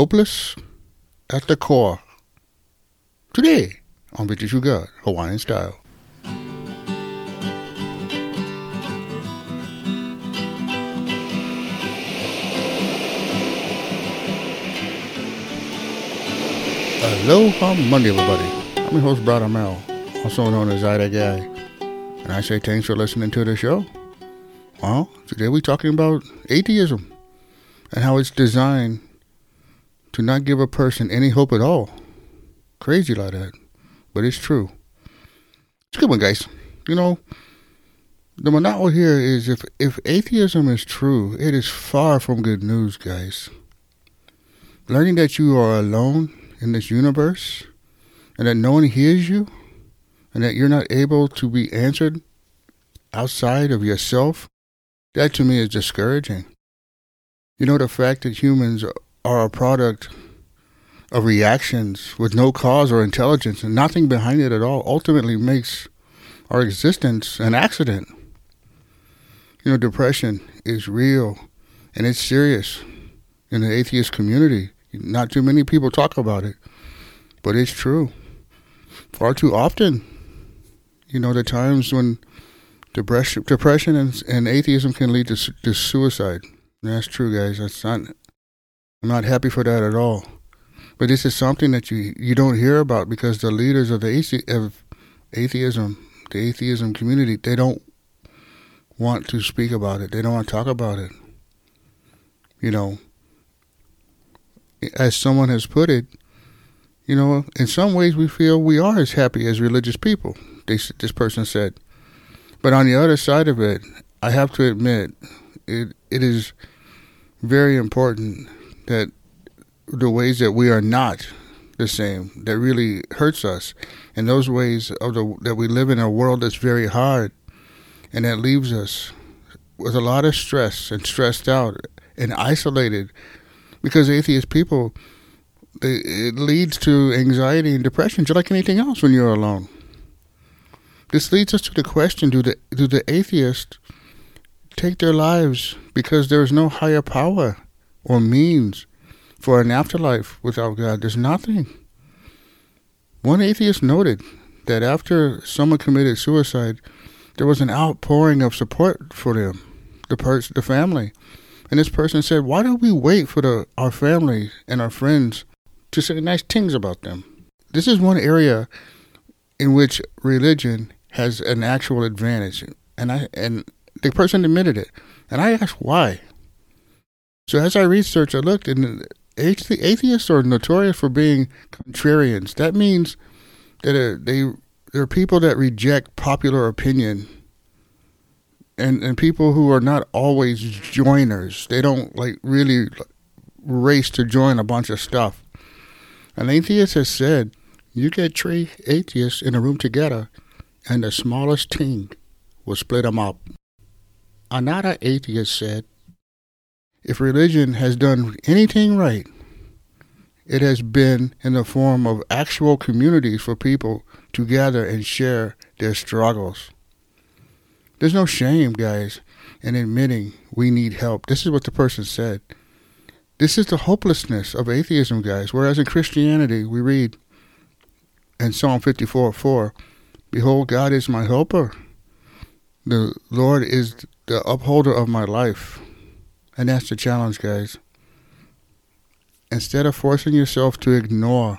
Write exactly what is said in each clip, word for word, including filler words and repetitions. Hopeless at the Core. Today on V T G Hawaiian Style. Aloha Monday, everybody. I'm your host, Brad Amell, also known as Ida Guy. And I say thanks for listening to the show. Well, today we're talking about atheism and how it's designed to not give a person any hope at all. Crazy like that, but it's true. It's a good one, guys. You know, the monotony here is if, if atheism is true, it is far from good news, guys. Learning that you are alone in this universe and that no one hears you and that you're not able to be answered outside of yourself, that to me is discouraging. You know, the fact that humans are a product of reactions with no cause or intelligence and nothing behind it at all ultimately makes our existence an accident. You know, depression is real and it's serious in the atheist community. Not too many people talk about it, but it's true. Far too often, you know, the times when depression, depression and, and atheism can lead to, to suicide. And that's true, guys. That's not. I'm not happy for that at all. But this is something that you, you don't hear about because the leaders of the athe- of atheism, the atheism community, they don't want to speak about it. They don't want to talk about it. You know, as someone has put it, you know, in some ways we feel we are as happy as religious people, they, this person said. But on the other side of it, I have to admit, it it is very important that the ways that we are not the same, that really hurts us, and those ways of the that we live in a world that's very hard, and that leaves us with a lot of stress and stressed out and isolated. Because atheist people, they, it leads to anxiety and depression, just like anything else when you're alone. This leads us to the question, do the, do the atheists take their lives because there is no higher power or means for an afterlife without God? There's nothing. One atheist noted that after someone committed suicide, there was an outpouring of support for them, the per- the family. And this person said, why do we wait for the, our family and our friends to say nice things about them? This is one area in which religion has an actual advantage. And I and the person admitted it. And I asked why. So as I researched, I looked, and athe- atheists are notorious for being contrarians. That means that uh, they, they're people that reject popular opinion. And, and people who are not always joiners. They don't like really race to join a bunch of stuff. An atheist has said, you get three atheists in a room together and the smallest thing will split them up. Another atheist said, if religion has done anything right, it has been in the form of actual communities for people to gather and share their struggles. There's no shame, guys, in admitting we need help. This is what the person said. This is the hopelessness of atheism, guys. Whereas in Christianity, we read in Psalm fifty-four four, behold, God is my helper. The Lord is the upholder of my life. And that's the challenge, guys. Instead of forcing yourself to ignore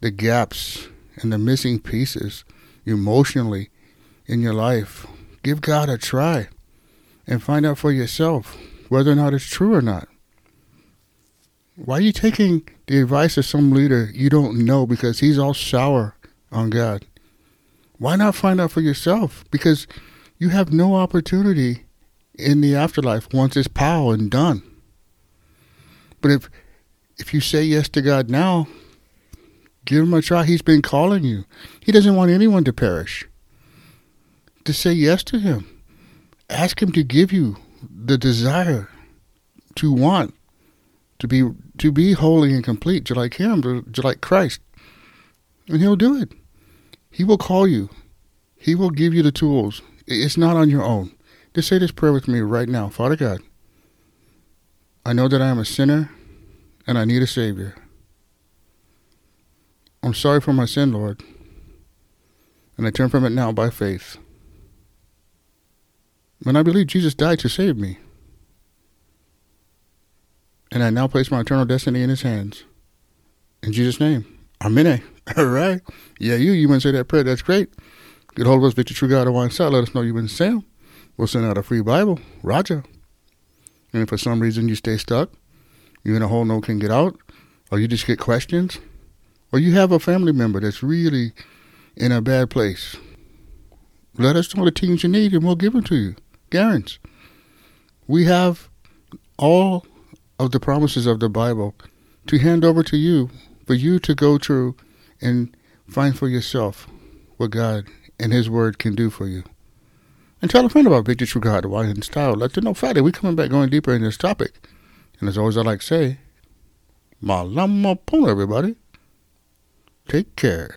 the gaps and the missing pieces emotionally in your life, give God a try and find out for yourself whether or not it's true or not. Why are you taking the advice of some leader you don't know because he's all sour on God? Why not find out for yourself? Because you have no opportunity in the afterlife once it's pow and done. But if if you say yes to God now, give him a try. He's been calling you. He doesn't want anyone to perish. To say yes to him. Ask him to give you the desire to want to be to be holy and complete, just like him, just like Christ. And he'll do it. He will call you. He will give you the tools. It's not on your own. Just say this prayer with me right now. Father God, I know that I am a sinner and I need a Savior. I'm sorry for my sin, Lord, and I turn from it now by faith. And I believe Jesus died to save me, and I now place my eternal destiny in his hands. In Jesus' name, amen. All right. Yeah, you, you went to say that prayer. That's great. Get hold of us, Victor True God Hawaiian Style. Let us know you've been Sam. We'll send out a free Bible. Roger. And if for some reason you stay stuck, you're in a hole no can get out, or you just get questions, or you have a family member that's really in a bad place, let us know the teams you need and we'll give them to you. Guarantees. We have all of the promises of the Bible to hand over to you, for you to go through and find for yourself what God and his word can do for you. And tell a friend about Victor True God Hawaiian Style. Let them know Friday we're coming back going deeper in this topic. And as always I like to say, Malama Pono, everybody. Take care.